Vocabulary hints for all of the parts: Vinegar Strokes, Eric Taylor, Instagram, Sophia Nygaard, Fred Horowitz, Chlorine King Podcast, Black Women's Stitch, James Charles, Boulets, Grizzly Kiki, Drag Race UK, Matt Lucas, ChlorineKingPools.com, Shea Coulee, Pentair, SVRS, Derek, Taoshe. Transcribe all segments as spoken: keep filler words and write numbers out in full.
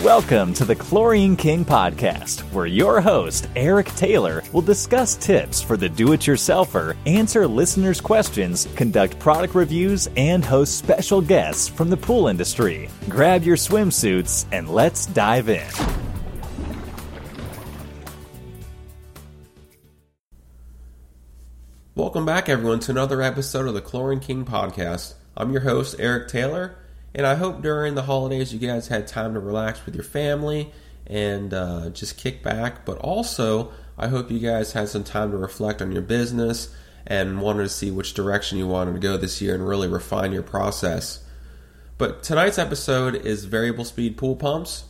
Welcome to the Chlorine King Podcast, where your host, Eric Taylor, will discuss tips for the do-it-yourselfer, answer listeners' questions, conduct product reviews, and host special guests from the pool industry. Grab your swimsuits and let's dive in. Welcome back, everyone, to another episode of the Chlorine King Podcast. I'm your host, Eric Taylor. And I hope during the holidays you guys had time to relax with your family and uh, just kick back. But also, I hope you guys had some time to reflect on your business and wanted to see which direction you wanted to go this year and really refine your process. But tonight's episode is variable speed pool pumps.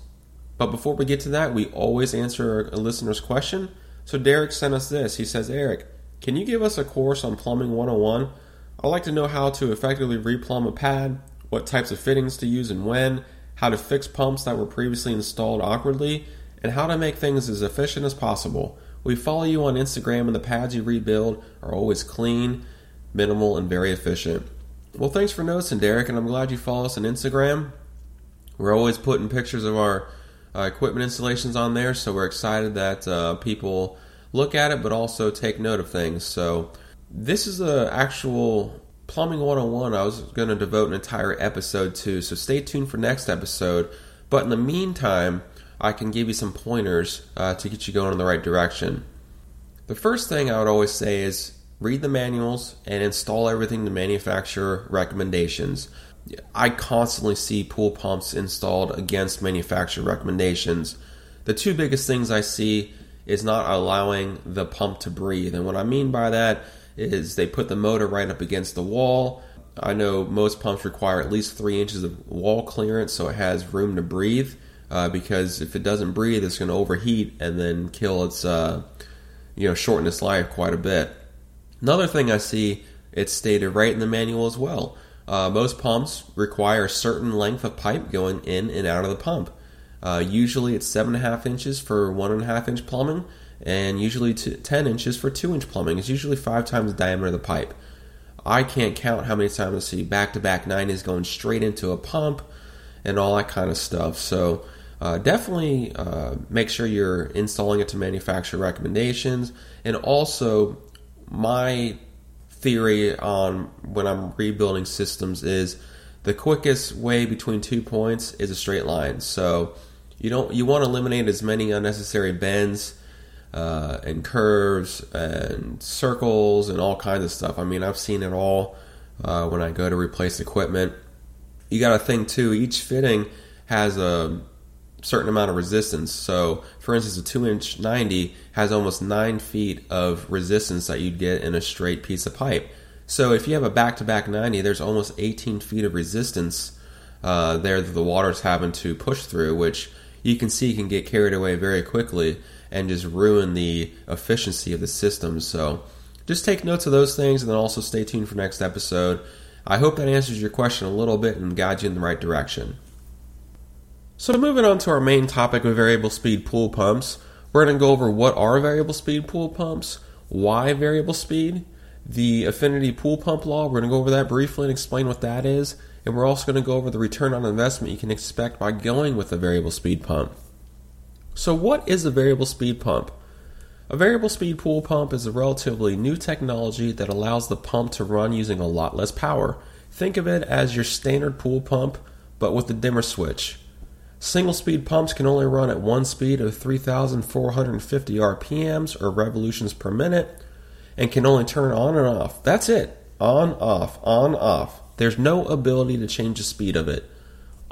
But before we get to that, we always answer a listener's question. So Derek sent us this. He says, Eric, can you give us a course on Plumbing one oh one? I'd like to know how to effectively replumb a pad, what types of fittings to use and when, how to fix pumps that were previously installed awkwardly, and how to make things as efficient as possible. We follow you on Instagram, and the pads you rebuild are always clean, minimal, and very efficient. Well, thanks for noticing, Derek, and I'm glad you follow us on Instagram. We're always putting pictures of our uh, equipment installations on there, so we're excited that uh, people look at it, but also take note of things. So this is an actual Plumbing one oh one I was going to devote an entire episode to, so stay tuned for next episode. But in the meantime, I can give you some pointers uh, to get you going in the right direction. The first thing I would always say is read the manuals and install everything to manufacturer recommendations. I constantly see pool pumps installed against manufacturer recommendations. The two biggest things I see is not allowing the pump to breathe. And what I mean by that is they put the motor right up against the wall. I know most pumps require at least three inches of wall clearance so it has room to breathe, uh, because if it doesn't breathe, it's going to overheat and then kill its, uh, you know, shorten its life quite a bit. Another thing I see, it's stated right in the manual as well. Uh, most pumps require a certain length of pipe going in and out of the pump. Uh, usually it's seven and a half inches for one and a half inch plumbing, and usually ten inches for two inch plumbing. It's usually five times the diameter of the pipe. I can't count how many times I see back-to-back nineties going straight into a pump and all that kind of stuff. So uh, definitely uh, make sure you're installing it to manufacturer recommendations. And also, my theory on when I'm rebuilding systems is the quickest way between two points is a straight line. So you don't you want to eliminate as many unnecessary bends Uh, and curves and circles and all kinds of stuff. I mean, I've seen it all uh, when I go to replace equipment. You got to think too, each fitting has a certain amount of resistance. So, for instance, a two inch ninety has almost nine feet of resistance that you'd get in a straight piece of pipe. So if you have a back-to-back ninety, there's almost eighteen feet of resistance uh, there that the water's having to push through, which you can see can get carried away very quickly and just ruin the efficiency of the system. So just take notes of those things, and then also stay tuned for next episode. I hope that answers your question a little bit and guides you in the right direction. So moving on to our main topic of variable speed pool pumps, we're going to go over what are variable speed pool pumps, why variable speed, the affinity pool pump law. We're going to go over that briefly and explain what that is, and we're also going to go over the return on investment you can expect by going with a variable speed pump. So what is a variable speed pump? A variable speed pool pump is a relatively new technology that allows the pump to run using a lot less power. Think of it as your standard pool pump, but with a dimmer switch. Single speed pumps can only run at one speed of three thousand four hundred fifty R P Ms or revolutions per minute, and can only turn on and off. That's it. On, off, on, off. There's no ability to change the speed of it.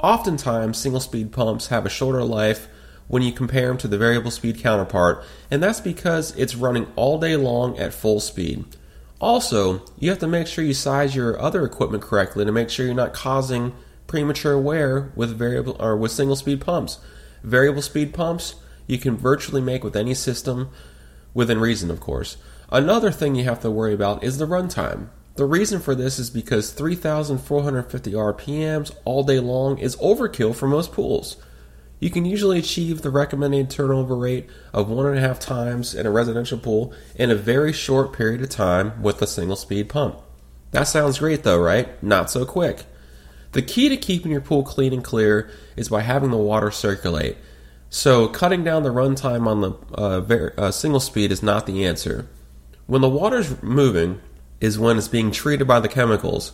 Oftentimes, single speed pumps have a shorter life when you compare them to the variable speed counterpart, and that's because it's running all day long at full speed. Also, you have to make sure you size your other equipment correctly to make sure you're not causing premature wear with variable or with single speed pumps. Variable speed pumps you can virtually make with any system, within reason, of course. Another thing you have to worry about is the runtime. The reason for this is because three thousand four hundred fifty R P Ms all day long is overkill for most pools. You can usually achieve the recommended turnover rate of one and a half times in a residential pool in a very short period of time with a single speed pump. That sounds great though, right? Not so quick. The key to keeping your pool clean and clear is by having the water circulate. So cutting down the run time on the uh, ver- uh, single speed is not the answer. When the water's moving is when it's being treated by the chemicals.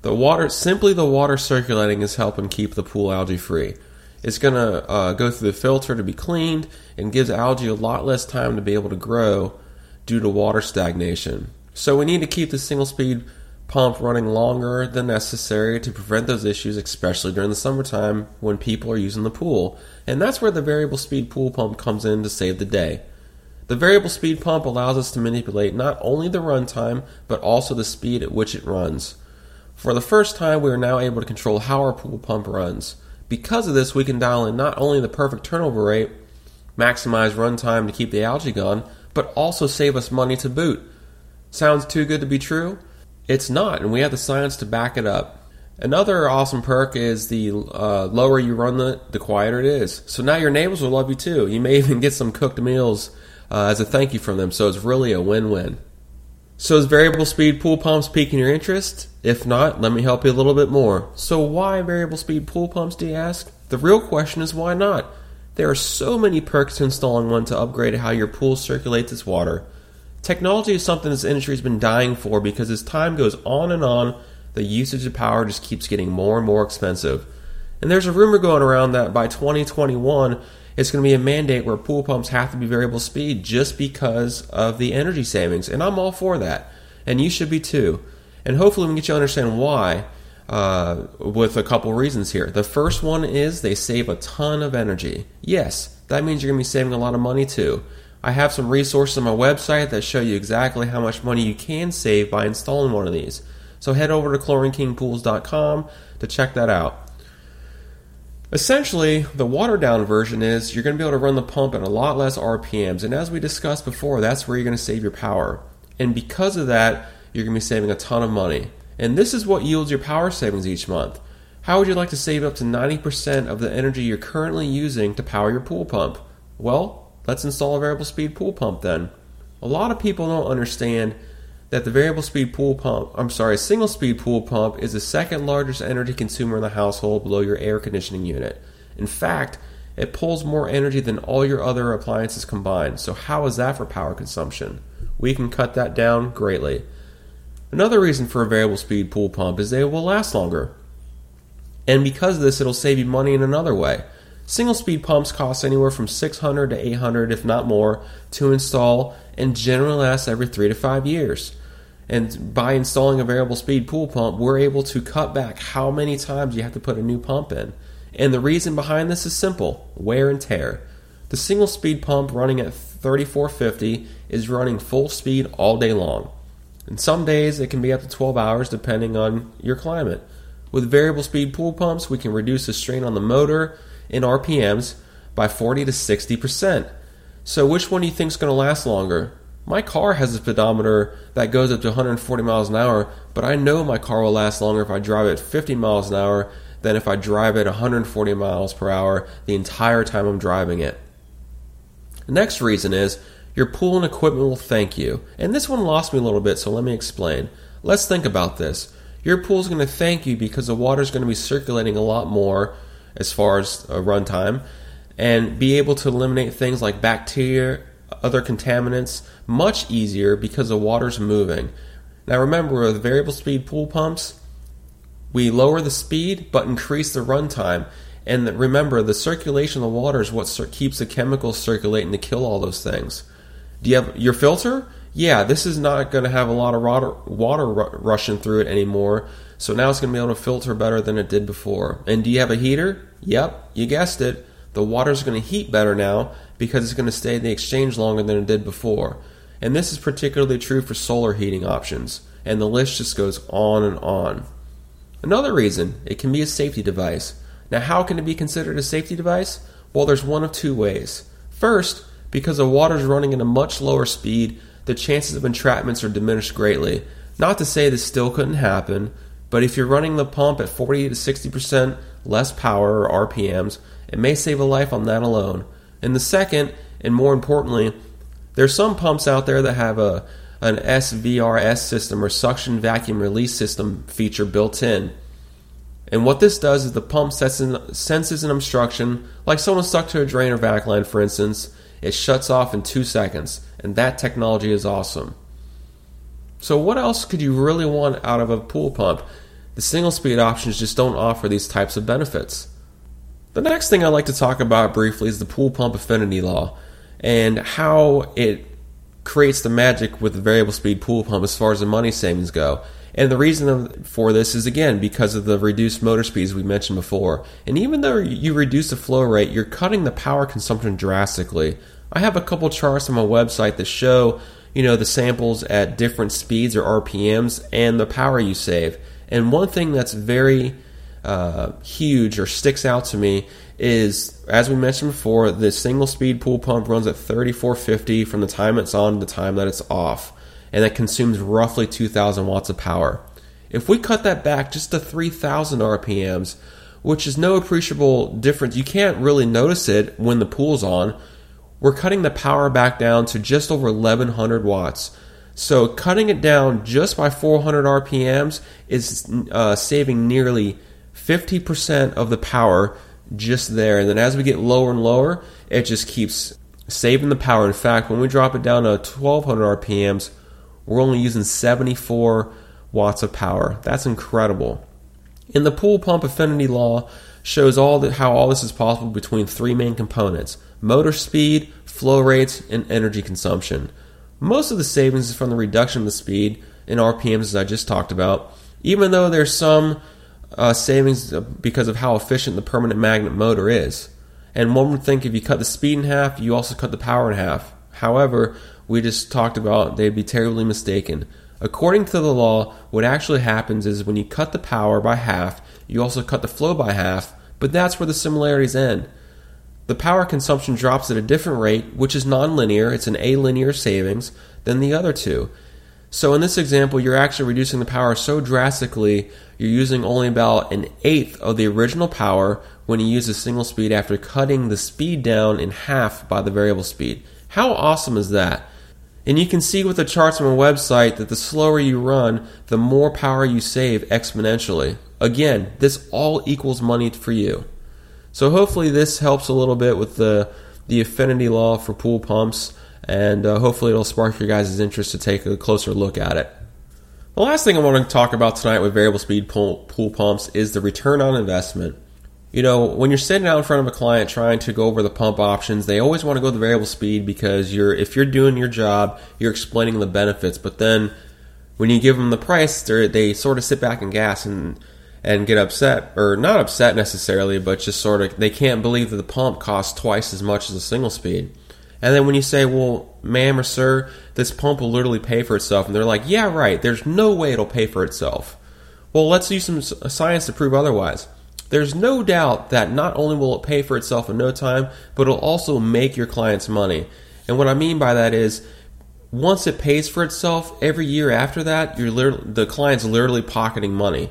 The water, simply the water circulating is helping keep the pool algae free. It's going to uh, go through the filter to be cleaned and gives algae a lot less time to be able to grow due to water stagnation. So we need to keep the single speed pump running longer than necessary to prevent those issues, especially during the summertime when people are using the pool. And that's where the variable speed pool pump comes in to save the day. The variable speed pump allows us to manipulate not only the run time, but also the speed at which it runs. For the first time, we are now able to control how our pool pump runs. Because of this, we can dial in not only the perfect turnover rate, maximize run time to keep the algae gone, but also save us money to boot. Sounds too good to be true? It's not, and we have the science to back it up. Another awesome perk is the uh, lower you run it, the quieter it is. So now your neighbors will love you too. You may even get some cooked meals uh, as a thank you from them, so it's really a win-win. So is variable speed pool pumps piquing your interest? If not, let me help you a little bit more. So why variable speed pool pumps, do you ask? The real question is why not? There are so many perks to installing one to upgrade how your pool circulates its water. Technology is something this industry has been dying for because as time goes on and on, the usage of power just keeps getting more and more expensive. And there's a rumor going around that by twenty twenty-one, it's going to be a mandate where pool pumps have to be variable speed just because of the energy savings. And I'm all for that. And you should be too. And hopefully we can get you to understand why uh, with a couple reasons here. The first one is they save a ton of energy. Yes, that means you're going to be saving a lot of money too. I have some resources on my website that show you exactly how much money you can save by installing one of these. So head over to Chlorine King Pools dot com to check that out. Essentially, the watered down version is you're going to be able to run the pump at a lot less R P Ms. And as we discussed before, that's where you're going to save your power. And because of that, you're going to be saving a ton of money. And this is what yields your power savings each month. How would you like to save up to ninety percent of the energy you're currently using to power your pool pump? Well, let's install a variable speed pool pump then. A lot of people don't understand that the variable speed pool pump, I'm sorry, single speed pool pump is the second largest energy consumer in the household below your air conditioning unit. In fact, it pulls more energy than all your other appliances combined. So how is that for power consumption? We can cut that down greatly. Another reason for a variable speed pool pump is they will last longer. And because of this, it'll save you money in another way. Single speed pumps cost anywhere from six hundred dollars to eight hundred dollars, if not more, to install and generally last every three to five years. And by installing a variable speed pool pump, we're able to cut back how many times you have to put a new pump in. And the reason behind this is simple, wear and tear. The single speed pump running at thirty-four fifty is running full speed all day long. And some days it can be up to twelve hours depending on your climate. With variable speed pool pumps, we can reduce the strain on the motor in R P Ms by forty to sixty percent. So which one do you think is going to last longer? My car has a speedometer that goes up to one hundred forty miles an hour, but I know my car will last longer if I drive it fifty miles an hour than if I drive it one hundred forty miles per hour the entire time I'm driving it. The next reason is your pool and equipment will thank you. And this one lost me a little bit, so let me explain. Let's think about this. Your pool is going to thank you because the water is going to be circulating a lot more as far as uh, run time, and be able to eliminate things like bacteria, other contaminants, much easier because the water's moving. Now remember, with variable speed pool pumps, we lower the speed but increase the run time. And the, remember, the circulation of the water is what cir- keeps the chemicals circulating to kill all those things. Do you have your filter? Yeah, this is not going to have a lot of water, water r- rushing through it anymore. So now it's going to be able to filter better than it did before. And do you have a heater? Yep, you guessed it. The water's going to heat better now because it's going to stay in the exchange longer than it did before. And this is particularly true for solar heating options. And the list just goes on and on. Another reason, it can be a safety device. Now, how can it be considered a safety device? Well, there's one of two ways. First, because the water's running at a much lower speed, the chances of entrapments are diminished greatly. Not to say this still couldn't happen, but if you're running the pump at forty to sixty percent less power or R P Ms, it may save a life on that alone. And the second, and more importantly, there's some pumps out there that have a an S V R S system or suction vacuum release system feature built in. And what this does is the pump senses an obstruction, like someone stuck to a drain or vac line, for instance. It shuts off in two seconds, and that technology is awesome. So what else could you really want out of a pool pump? The single-speed options just don't offer these types of benefits. The next thing I'd like to talk about briefly is the pool pump affinity law and how it creates the magic with the variable speed pool pump as far as the money savings go. And the reason for this is, again, because of the reduced motor speeds we mentioned before. And even though you reduce the flow rate, you're cutting the power consumption drastically. I have a couple charts on my website that show, you know, the samples at different speeds or R P Ms and the power you save. And one thing that's very uh, huge or sticks out to me is, as we mentioned before, the single-speed pool pump runs at thirty-four fifty from the time it's on to the time that it's off, and that consumes roughly two thousand watts of power. If we cut that back just to three thousand R P Ms, which is no appreciable difference, you can't really notice it when the pool's on, we're cutting the power back down to just over eleven hundred watts. So cutting it down just by four hundred R P Ms is uh, saving nearly fifty percent of the power just there. And then as we get lower and lower, it just keeps saving the power. In fact, when we drop it down to twelve hundred R P Ms, we're only using seventy-four watts of power. That's incredible. And the pool pump affinity law shows all the, how all this is possible between three main components: motor speed, flow rates, and energy consumption. Most of the savings is from the reduction of the speed in R P Ms, as I just talked about, even though there's some uh, savings because of how efficient the permanent magnet motor is. And one would think if you cut the speed in half, you also cut the power in half. However, we just talked about they'd be terribly mistaken. According to the law, what actually happens is when you cut the power by half, you also cut the flow by half, but that's where the similarities end. The power consumption drops at a different rate, which is nonlinear. It's an alinear savings than the other two. So in this example, you're actually reducing the power so drastically, you're using only about an eighth of the original power when you use a single speed after cutting the speed down in half by the variable speed. How awesome is that? And you can see with the charts on my website that the slower you run, the more power you save exponentially. Again, this all equals money for you. So hopefully this helps a little bit with the, the affinity law for pool pumps, and uh, hopefully it'll spark your guys' interest to take a closer look at it. The last thing I want to talk about tonight with variable speed pool, pool pumps is the return on investment. You know, when you're sitting out in front of a client trying to go over the pump options, they always want to go the variable speed because you're if you're doing your job, you're explaining the benefits. But then when you give them the price, they sort of sit back and gasp and and get upset, or not upset necessarily, but just sort of, they can't believe that the pump costs twice as much as a single speed. And then when you say, well, ma'am or sir, this pump will literally pay for itself, and they're like, yeah, right, there's no way it'll pay for itself. Well, let's use some science to prove otherwise. There's no doubt that not only will it pay for itself in no time, but it'll also make your clients money. And what I mean by that is, once it pays for itself, every year after that, you're the client's literally pocketing money.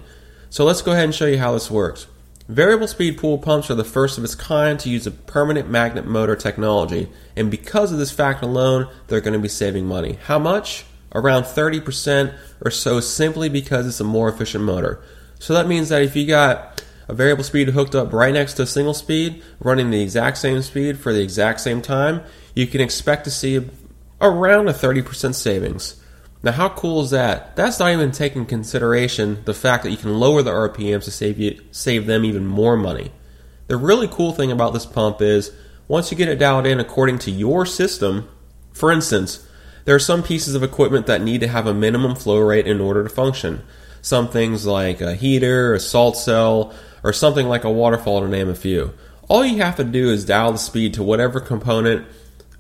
So let's go ahead and show you how this works. Variable speed pool pumps are the first of its kind to use a permanent magnet motor technology. And because of this fact alone, they're going to be saving money. How much? Around thirty percent or so, simply because it's a more efficient motor. So that means that if you got a variable speed hooked up right next to a single speed, running the exact same speed for the exact same time, you can expect to see around a thirty percent savings. Now, how cool is that? That's not even taking into consideration the fact that you can lower the R P Ms to save you, save them even more money. The really cool thing about this pump is, once you get it dialed in according to your system, for instance, there are some pieces of equipment that need to have a minimum flow rate in order to function. Some things like a heater, a salt cell, or something like a waterfall, to name a few. All you have to do is dial the speed to whatever component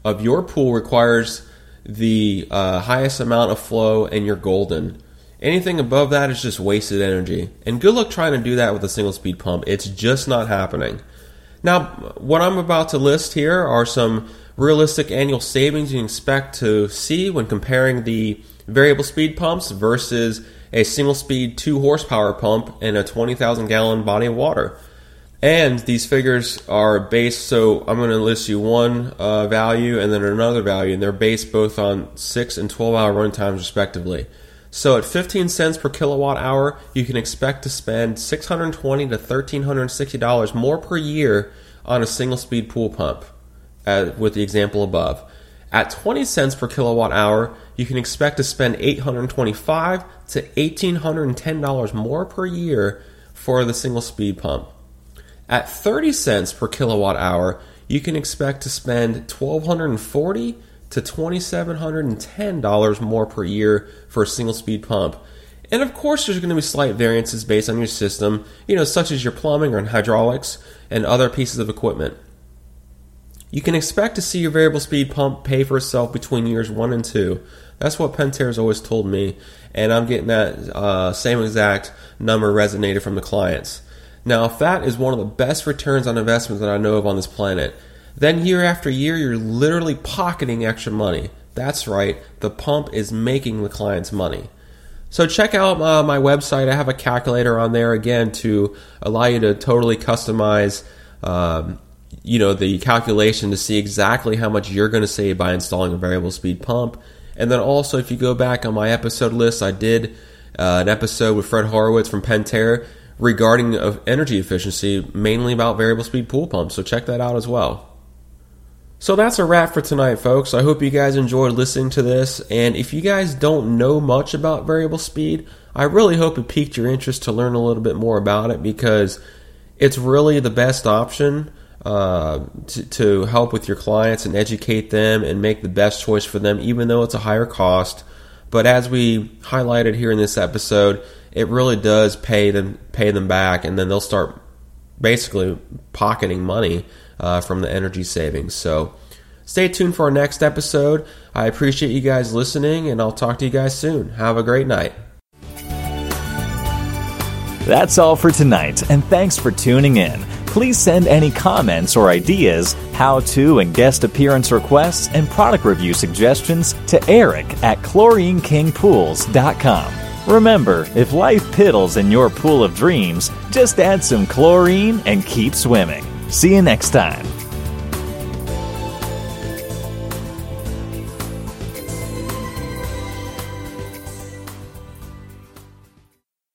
of your pool requires the uh, highest amount of flow, and you're golden. Anything above that is just wasted energy. And good luck trying to do that with a single speed pump. It's just not happening. Now, what I'm about to list here are some realistic annual savings you can expect to see when comparing the variable speed pumps versus a single speed two horsepower pump and a twenty thousand gallon body of water. And these figures are based, so I'm going to list you one uh, value and then another value, and they're based both on six and twelve hour run times respectively. So at fifteen cents per kilowatt hour, you can expect to spend six hundred twenty dollars to one thousand three hundred sixty dollars more per year on a single-speed pool pump, uh, with the example above. At twenty cents per kilowatt hour, you can expect to spend eight hundred twenty-five dollars to one thousand eight hundred ten dollars more per year for the single-speed pump. At thirty cents per kilowatt hour, you can expect to spend one thousand two hundred forty dollars to two thousand seven hundred ten dollars more per year for a single-speed pump. And of course, there's going to be slight variances based on your system, you know, such as your plumbing or hydraulics and other pieces of equipment. You can expect to see your variable speed pump pay for itself between years one and two. That's what Pentair has always told me, and I'm getting that uh, same exact number resonated from the clients. Now, if that is one of the best returns on investments that I know of on this planet, then year after year, you're literally pocketing extra money. That's right, the pump is making the clients money. So check out uh, my website. I have a calculator on there, again, to allow you to totally customize um, you know, the calculation to see exactly how much you're going to save by installing a variable speed pump. And then also, if you go back on my episode list, I did uh, an episode with Fred Horowitz from Pentair regarding of energy efficiency, mainly about variable speed pool pumps. So check that out as well. So that's a wrap for tonight, folks. I hope you guys enjoyed listening to this. And if you guys don't know much about variable speed, I really hope it piqued your interest to learn a little bit more about it, because it's really the best option uh, to, to help with your clients and educate them and make the best choice for them, even though it's a higher cost. But as we highlighted here in this episode, it really does pay them pay them back, and then they'll start basically pocketing money uh, from the energy savings. So stay tuned for our next episode. I appreciate you guys listening, and I'll talk to you guys soon. Have a great night. That's all for tonight, and thanks for tuning in. Please send any comments or ideas, how-to and guest appearance requests, and product review suggestions to Eric at Chlorine King Pools dot com. Remember, if life piddles in your pool of dreams, just add some chlorine and keep swimming. See you next time.